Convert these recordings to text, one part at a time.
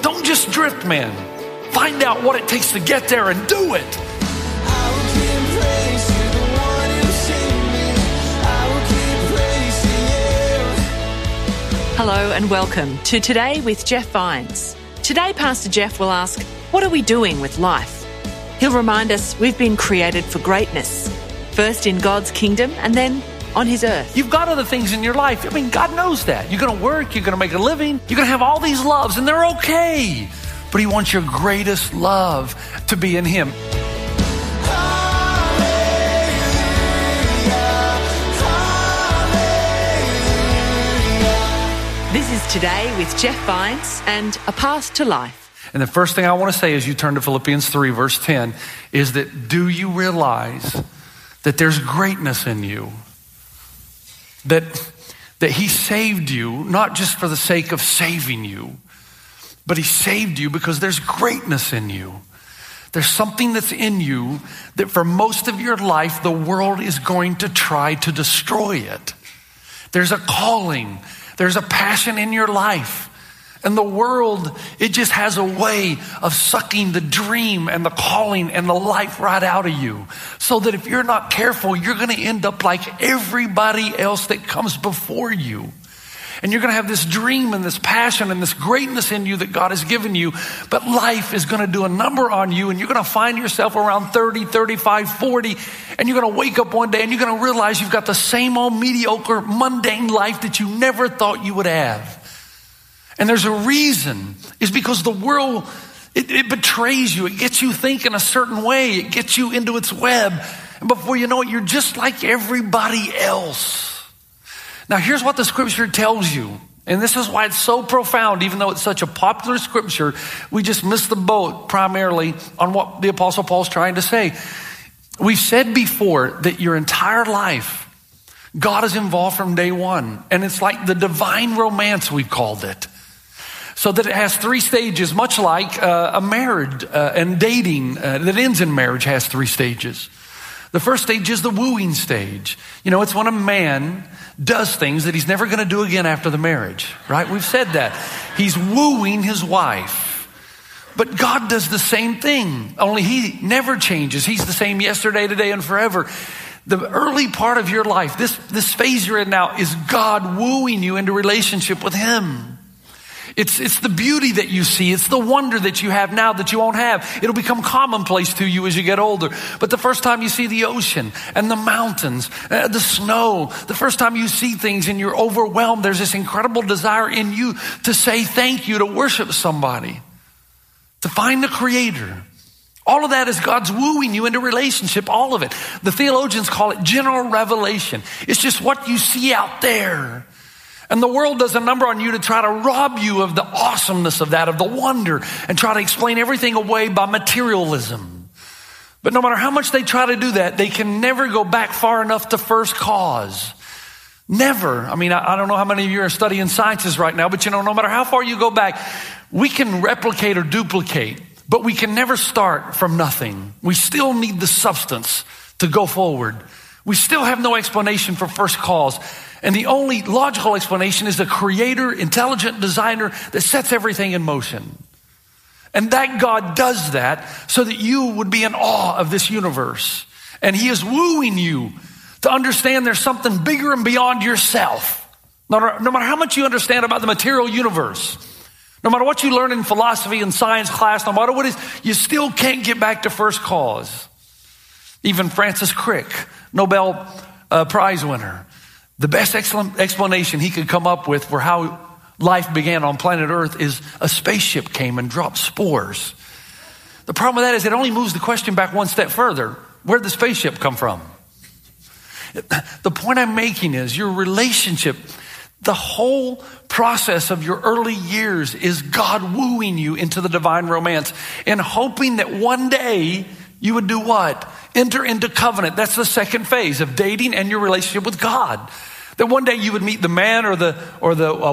Don't just drift, man. Find out what it takes to get there and do it. Hello and welcome to Today with Jeff Vines. Today, Pastor Jeff will ask, what are we doing with life? He'll remind us we've been created for greatness, first in God's kingdom and then on his earth. You've got other things in your life. I mean, God knows that. You're going to work, you're going to make a living, you're going to have all these loves, and they're okay. But he wants your greatest love to be in him. Hallelujah, hallelujah. This is Today with Jeff Vines and A Path to Life. And the first thing I want to say as you turn to Philippians 3, verse 10, is that do you realize that there's greatness in you? That he saved you, not just for the sake of saving you, but he saved you because there's greatness in you. There's something that's in you that for most of your life, the world is going to try to destroy it. There's a calling, there's a passion in your life. And the world, it just has a way of sucking the dream and the calling and the life right out of you. So that if you're not careful, you're going to end up like everybody else that comes before you. And you're going to have this dream and this passion and this greatness in you that God has given you. But life is going to do a number on you, and you're going to find yourself around 30, 35, 40. And you're going to wake up one day and you're going to realize you've got the same old mediocre, mundane life that you never thought you would have. And there's a reason. It's because the world, it betrays you. It gets you thinking a certain way. It gets you into its web. And before you know it, you're just like everybody else. Now, here's what the scripture tells you. And this is why it's so profound, even though it's such a popular scripture. We just miss the boat primarily on what the Apostle Paul's trying to say. We've said before that your entire life, God is involved from day one. And it's like the divine romance, we've called it. So that it has three stages, much like a marriage and dating that ends in marriage has three stages. The first stage is the wooing stage. You know, it's when a man does things that he's never going to do again after the marriage, right? We've said that. He's wooing his wife. But God does the same thing, only he never changes. He's the same yesterday, today, and forever. The early part of your life, this phase you're in now, is God wooing you into relationship with him. It's the beauty that you see. It's the wonder that you have now that you won't have. It'll become commonplace to you as you get older. But the first time you see the ocean and the mountains, the snow, the first time you see things and you're overwhelmed, there's this incredible desire in you to say thank you, to worship somebody, to find the Creator. All of that is God's wooing you into relationship, all of it. The theologians call it general revelation. It's just what you see out there. And the world does a number on you to try to rob you of the awesomeness of that, of the wonder, and try to explain everything away by materialism. But no matter how much they try to do that, they can never go back far enough to first cause. Never. I mean, I don't know how many of you are studying sciences right now, but you know, no matter how far you go back, we can replicate or duplicate, but we can never start from nothing. We still need the substance to go forward. We still have no explanation for first cause. And the only logical explanation is the Creator, intelligent designer that sets everything in motion. And that God does that so that you would be in awe of this universe. And he is wooing you to understand there's something bigger and beyond yourself. No matter how much you understand about the material universe, no matter what you learn in philosophy and science class, no matter what it is, you still can't get back to first cause. Even Francis Crick, Nobel Prize winner, the best explanation he could come up with for how life began on planet Earth is a spaceship came and dropped spores. The problem with that is it only moves the question back one step further. Where'd the spaceship come from? The point I'm making is your relationship The whole process of your early years is God wooing you into the divine romance and hoping that one day you would do what? Enter into covenant. That's the second phase of dating and your relationship with God. That one day you would meet the man or the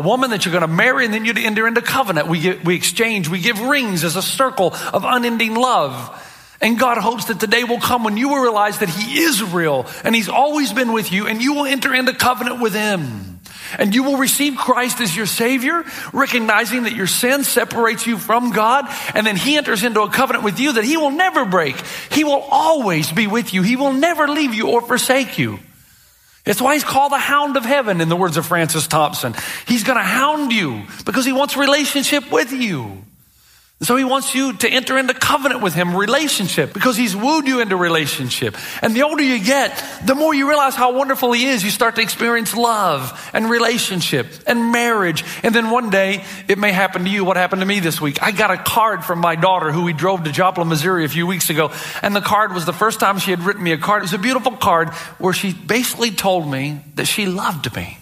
woman that you're going to marry, and then you'd enter into covenant. We give rings as a circle of unending love. And God hopes that the day will come when you will realize that he is real and he's always been with you, and you will enter into covenant with him. And you will receive Christ as your Savior, recognizing that your sin separates you from God. And then he enters into a covenant with you that he will never break. He will always be with you. He will never leave you or forsake you. It's why he's called the hound of heaven, in the words of Francis Thompson. He's going to hound you because he wants relationship with you. So he wants you to enter into covenant with him, relationship, because he's wooed you into relationship. And the older you get, the more you realize how wonderful he is. You start to experience love and relationship and marriage. And then one day, it may happen to you what happened to me this week. I got a card from my daughter, who we drove to Joplin, Missouri a few weeks ago. And the card was the first time she had written me a card. It was a beautiful card where she basically told me that she loved me.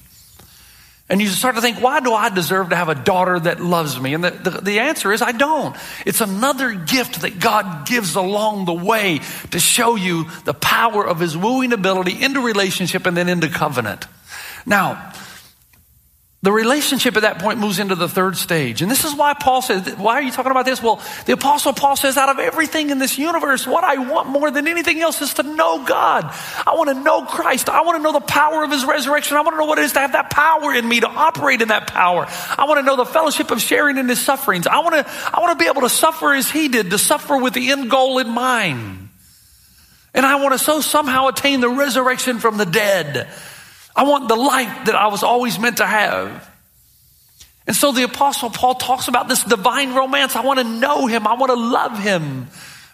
And you start to think, why do I deserve to have a daughter that loves me? And the answer is, I don't. It's another gift that God gives along the way to show you the power of his wooing ability into relationship and then into covenant. Now, the relationship at that point moves into the third stage. And this is why Paul says, why are you talking about this? Well, the Apostle Paul says, out of everything in this universe, what I want more than anything else is to know God. I want to know Christ. I want to know the power of his resurrection. I want to know what it is to have that power in me, to operate in that power. I want to know the fellowship of sharing in his sufferings. I want to be able to suffer as he did, to suffer with the end goal in mind. And I want to so somehow attain the resurrection from the dead. I want the life that I was always meant to have. And so the Apostle Paul talks about this divine romance. I want to know him. I want to love him.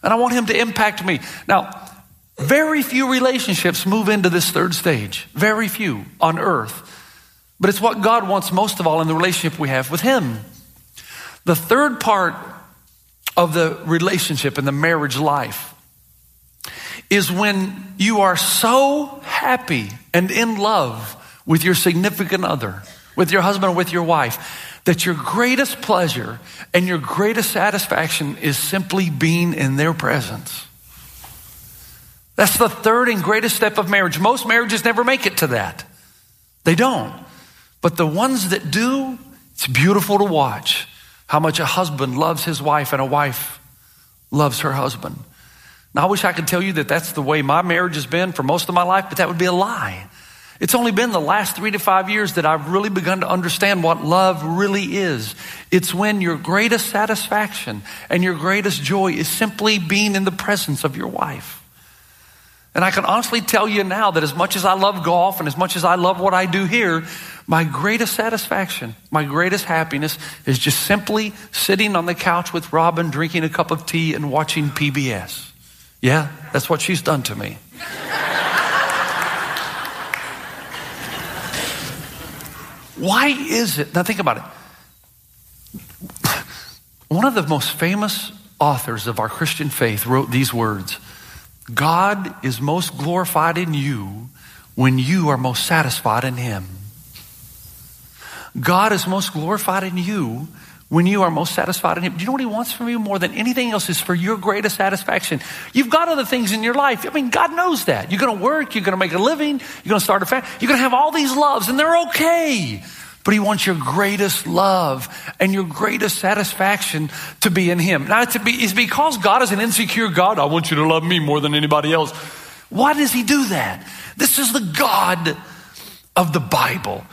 And I want him to impact me. Now, very few relationships move into this third stage. Very few on earth. But it's what God wants most of all in the relationship we have with him. The third part of the relationship in the marriage life is when you are so happy and in love with your significant other, with your husband or with your wife, that your greatest pleasure and your greatest satisfaction is simply being in their presence. That's the third and greatest step of marriage. Most marriages never make it to that. They don't. But the ones that do, it's beautiful to watch how much a husband loves his wife and a wife loves her husband. Now, I wish I could tell you that that's the way my marriage has been for most of my life, but that would be a lie. It's only been the last 3 to 5 years that I've really begun to understand what love really is. It's when your greatest satisfaction and your greatest joy is simply being in the presence of your wife. And I can honestly tell you now that as much as I love golf and as much as I love what I do here, my greatest satisfaction, my greatest happiness is just simply sitting on the couch with Robin, drinking a cup of tea and watching PBS. Yeah, that's what she's done to me. Why is it? Now think about it. One of the most famous authors of our Christian faith wrote these words: God is most glorified in you when you are most satisfied in him. God is most glorified in you when you are most satisfied in him. Do you know what he wants from you more than anything else is for your greatest satisfaction? You've got other things in your life. I mean, God knows that. You're going to work. You're going to make a living. You're going to start a family. You're going to have all these loves, and they're okay. But he wants your greatest love and your greatest satisfaction to be in him. Now, it's because God is an insecure God. I want you to love me more than anybody else. Why does he do that? This is the God of the Bible.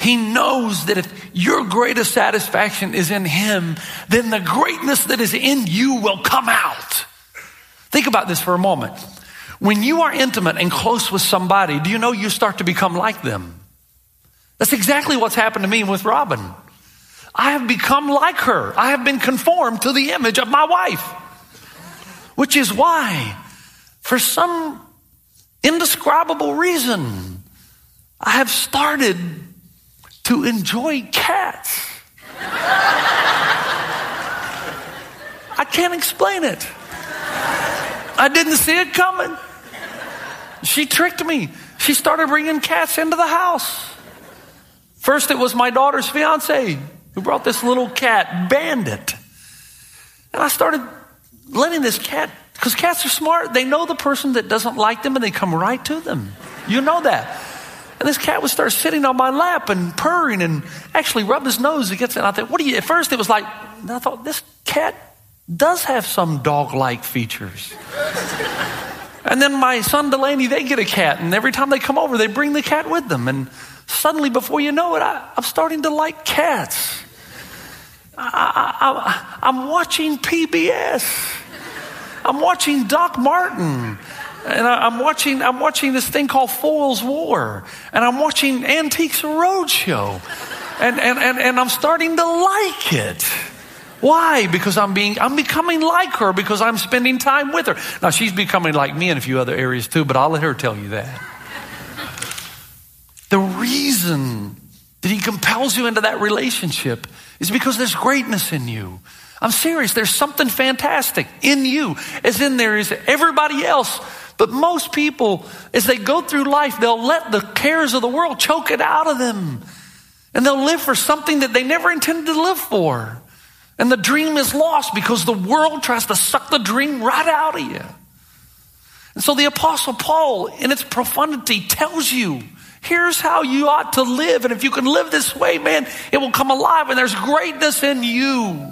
He knows that if your greatest satisfaction is in him, then the greatness that is in you will come out. Think about this for a moment. When you are intimate and close with somebody, do you know you start to become like them? That's exactly what's happened to me with Robin. I have become like her. I have been conformed to the image of my wife, which is why, for some indescribable reason, I have started to enjoy cats. I can't explain it. I didn't see it coming. She tricked me. She started bringing cats into the house. First, it was my daughter's fiance who brought this little cat, Bandit. And I started letting this cat, because cats are smart. They know the person that doesn't like them and they come right to them. You know that. And this cat would start sitting on my lap and purring and actually rubbed his nose against it. And I thought, what do you, at first it was like, and I thought, this cat does have some dog-like features. And then my son Delaney, they get a cat, and every time they come over, they bring the cat with them. And suddenly, before you know it, I'm starting to like cats. I'm watching PBS. I'm watching Doc Martin. And I'm watching this thing called Foyle's War, and I'm watching Antiques Roadshow, and I'm starting to like it. Why? Because I'm becoming like her because I'm spending time with her. Now she's becoming like me in a few other areas too, but I'll let her tell you that. The reason that he compels you into that relationship is because there's greatness in you. I'm serious. There's something fantastic in you, as in there is everybody else. But most people, as they go through life, they'll let the cares of the world choke it out of them. And they'll live for something that they never intended to live for. And the dream is lost because the world tries to suck the dream right out of you. And so the Apostle Paul, in its profundity, tells you, here's how you ought to live. And if you can live this way, man, it will come alive. And there's greatness in you.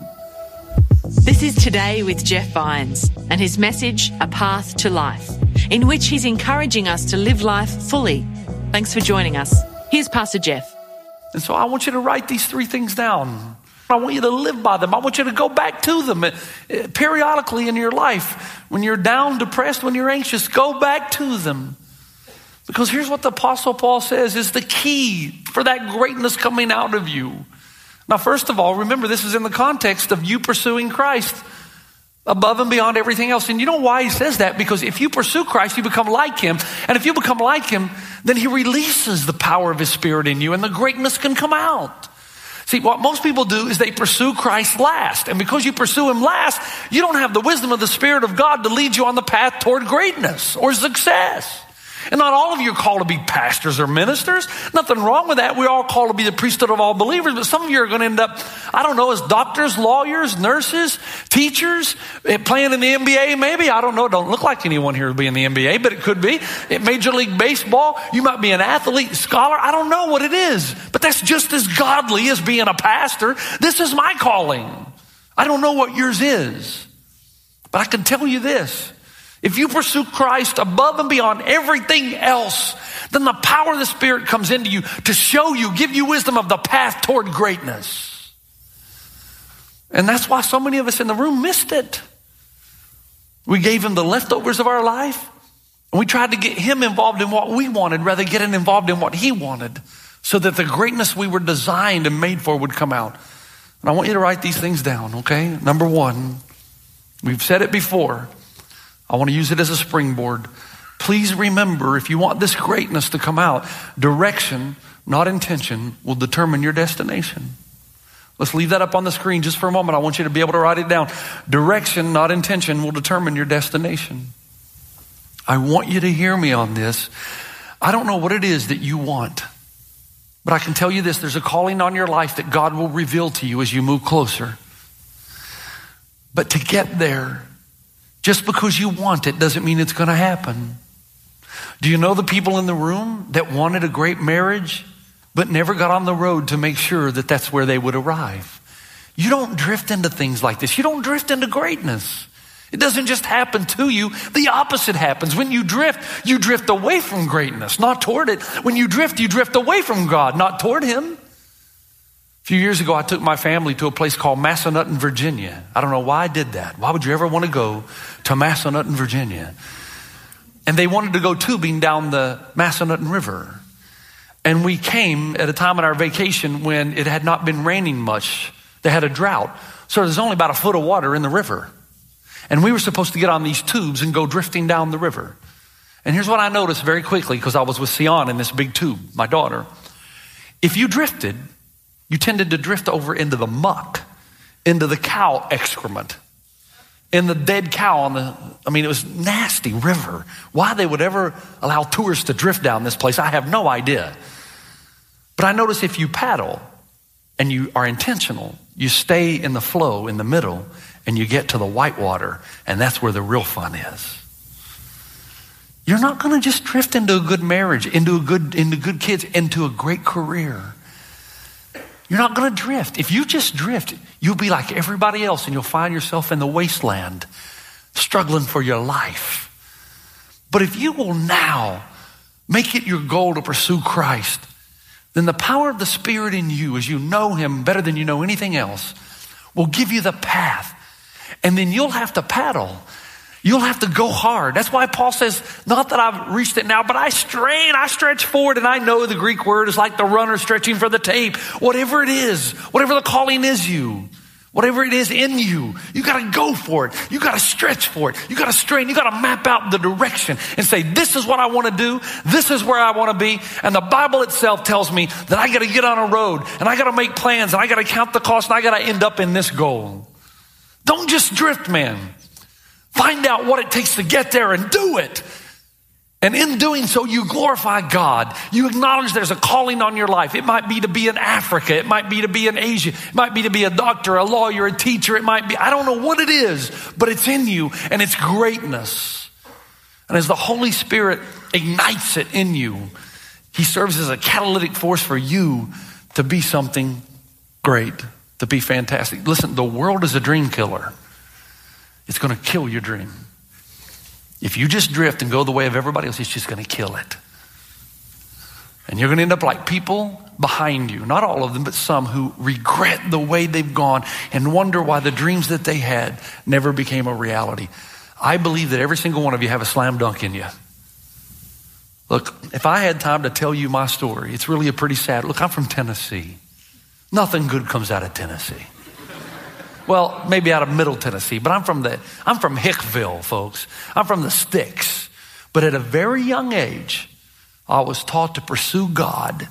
This is Today with Jeff Vines and his message, A Path to Life, in which he's encouraging us to live life fully. Thanks for joining us. Here's Pastor Jeff. And so I want you to write these three things down. I want you to live by them. I want you to go back to them periodically in your life. When you're down, depressed, when you're anxious, go back to them. Because here's what the Apostle Paul says is the key for that greatness coming out of you. Now, first of all, remember, this is in the context of you pursuing Christ above and beyond everything else. And you know why he says that? Because if you pursue Christ, you become like him. And if you become like him, then he releases the power of his Spirit in you and the greatness can come out. See, what most people do is they pursue Christ last. And because you pursue him last, you don't have the wisdom of the Spirit of God to lead you on the path toward greatness or success. And not all of you are called to be pastors or ministers. Nothing wrong with that. We're all called to be the priesthood of all believers. But some of you are going to end up, I don't know, as doctors, lawyers, nurses, teachers, playing in the NBA maybe. I don't know. It don't look like anyone here would be in the NBA, but it could be. Major League Baseball, you might be an athlete, scholar. I don't know what it is. But that's just as godly as being a pastor. This is my calling. I don't know what yours is. But I can tell you this. If you pursue Christ above and beyond everything else, then the power of the Spirit comes into you to show you, give you wisdom of the path toward greatness. And that's why so many of us in the room missed it. We gave him the leftovers of our life, and we tried to get him involved in what we wanted rather than getting involved in what he wanted so that the greatness we were designed and made for would come out. And I want you to write these things down, okay? Number one, we've said it before. I want to use it as a springboard. Please remember, if you want this greatness to come out, direction, not intention, will determine your destination. Let's leave that up on the screen just for a moment. I want you to be able to write it down. Direction, not intention, will determine your destination. I want you to hear me on this. I don't know what it is that you want, but I can tell you this. There's a calling on your life that God will reveal to you as you move closer. But to get there, just because you want it doesn't mean it's going to happen. Do you know the people in the room that wanted a great marriage but never got on the road to make sure that that's where they would arrive? You don't drift into things like this. You don't drift into greatness. It doesn't just happen to you. The opposite happens. When you drift away from greatness, not toward it. When you drift away from God, not toward him. A few years ago, I took my family to a place called Massanutten, Virginia. I don't know why I did that. Why would you ever want to go to Massanutten, Virginia? And they wanted to go tubing down the Massanutten River. And we came at a time in our vacation when it had not been raining much. They had a drought. So there's only about a foot of water in the river. And we were supposed to get on these tubes and go drifting down the river. And here's what I noticed very quickly, because I was with Sion in this big tube, my daughter. If you drifted, you tended to drift over into the muck, into the cow excrement, in the dead cow it was nasty river. Why they would ever allow tourists to drift down this place, I have no idea. But I notice if you paddle and you are intentional, you stay in the flow in the middle and you get to the white water, and that's where the real fun is. You're not going to just drift into a good marriage, into good kids, into a great career. You're not going to drift. If you just drift, you'll be like everybody else, and you'll find yourself in the wasteland, struggling for your life. But if you will now make it your goal to pursue Christ, then the power of the Spirit in you, as you know him better than you know anything else, will give you the path. And then you'll have to paddle. You'll have to go hard. That's why Paul says, not that I've reached it now, but I strain, I stretch forward. And I know the Greek word is like the runner stretching for the tape. Whatever it is, whatever the calling is you, whatever it is in you, you got to go for it. You got to stretch for it. You got to strain. You got to map out the direction and say, this is what I want to do. This is where I want to be. And the Bible itself tells me that I got to get on a road and I got to make plans and I got to count the cost and I got to end up in this goal. Don't just drift, man. Find out what it takes to get there and do it. And in doing so, you glorify God. You acknowledge there's a calling on your life. It might be to be in Africa. It might be to be in Asia. It might be to be a doctor, a lawyer, a teacher. It might be, I don't know what it is, but it's in you and it's greatness. And as the Holy Spirit ignites it in you, he serves as a catalytic force for you to be something great, to be fantastic. Listen, the world is a dream killer. It's going to kill your dream. If you just drift and go the way of everybody else, it's just going to kill it. And you're going to end up like people behind you, not all of them, but some who regret the way they've gone and wonder why the dreams that they had never became a reality. I believe that every single one of you have a slam dunk in you. Look, if I had time to tell you my story, it's really a pretty sad. Look, I'm from Tennessee. Nothing good comes out of Tennessee. Well, maybe out of Middle Tennessee, but I'm from Hickville, folks. I'm from the sticks. But at a very young age, I was taught to pursue God.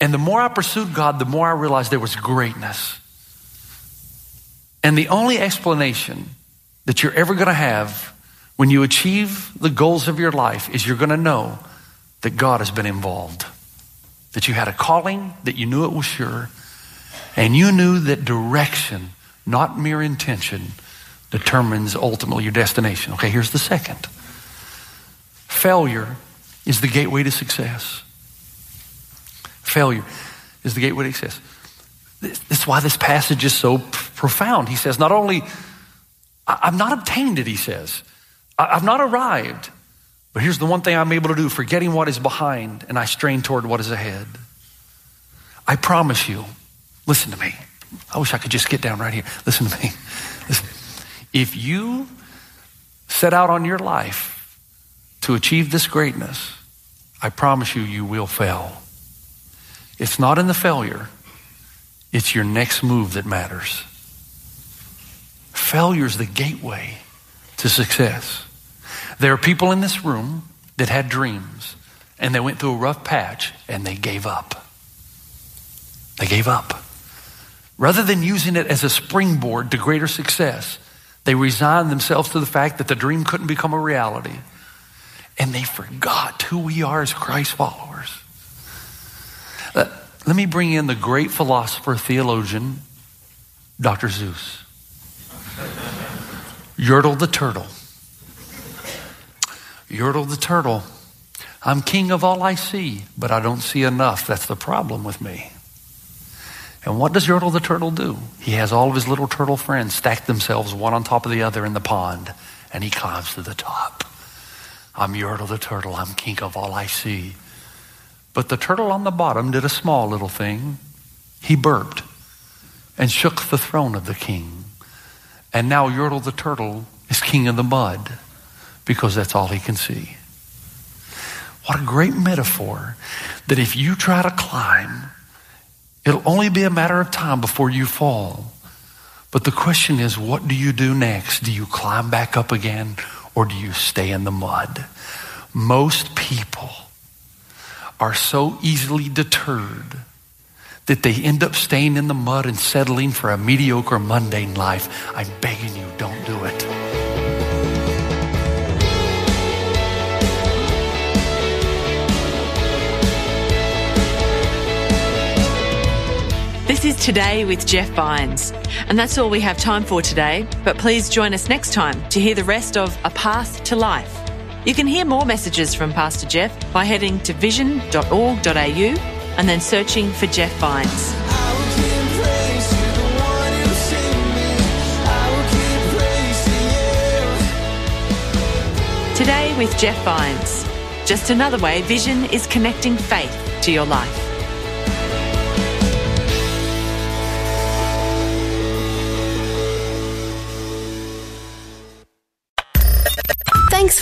And the more I pursued God, the more I realized there was greatness. And the only explanation that you're ever going to have when you achieve the goals of your life is you're going to know that God has been involved, that you had a calling, that you knew it was sure. And you knew that direction, not mere intention, determines ultimately your destination. Okay, here's the second. Failure is the gateway to success. Failure is the gateway to success. This is why this passage is so profound. He says, not only, I've not obtained it, he says. I've not arrived. But here's the one thing I'm able to do, forgetting what is behind, and I strain toward what is ahead. I promise you. Listen to me. I wish I could just get down right here. Listen to me. Listen. If you set out on your life to achieve this greatness, I promise you, you will fail. It's not in the failure. It's your next move that matters. Failure is the gateway to success. There are people in this room that had dreams and they went through a rough patch and they gave up. They gave up. Rather than using it as a springboard to greater success, they resigned themselves to the fact that the dream couldn't become a reality. And they forgot who we are as Christ followers. Let me bring in the great philosopher, theologian, Dr. Seuss. Yertle the turtle. Yertle the turtle. I'm king of all I see, but I don't see enough. That's the problem with me. And what does Yertle the turtle do? He has all of his little turtle friends stack themselves one on top of the other in the pond, and he climbs to the top. I'm Yertle the turtle. I'm king of all I see. But the turtle on the bottom did a small little thing. He burped and shook the throne of the king. And now Yertle the turtle is king of the mud because that's all he can see. What a great metaphor that if you try to climb, it'll only be a matter of time before you fall. But the question is, what do you do next? Do you climb back up again or do you stay in the mud? Most people are so easily deterred that they end up staying in the mud and settling for a mediocre, mundane life. I'm begging you, don't do it. This is Today with Jeff Vines. And that's all we have time for today, but please join us next time to hear the rest of A Path to Life. You can hear more messages from Pastor Jeff by heading to vision.org.au and then searching for Jeff Vines. Today with Jeff Vines. Just another way Vision is connecting faith to your life. Thanks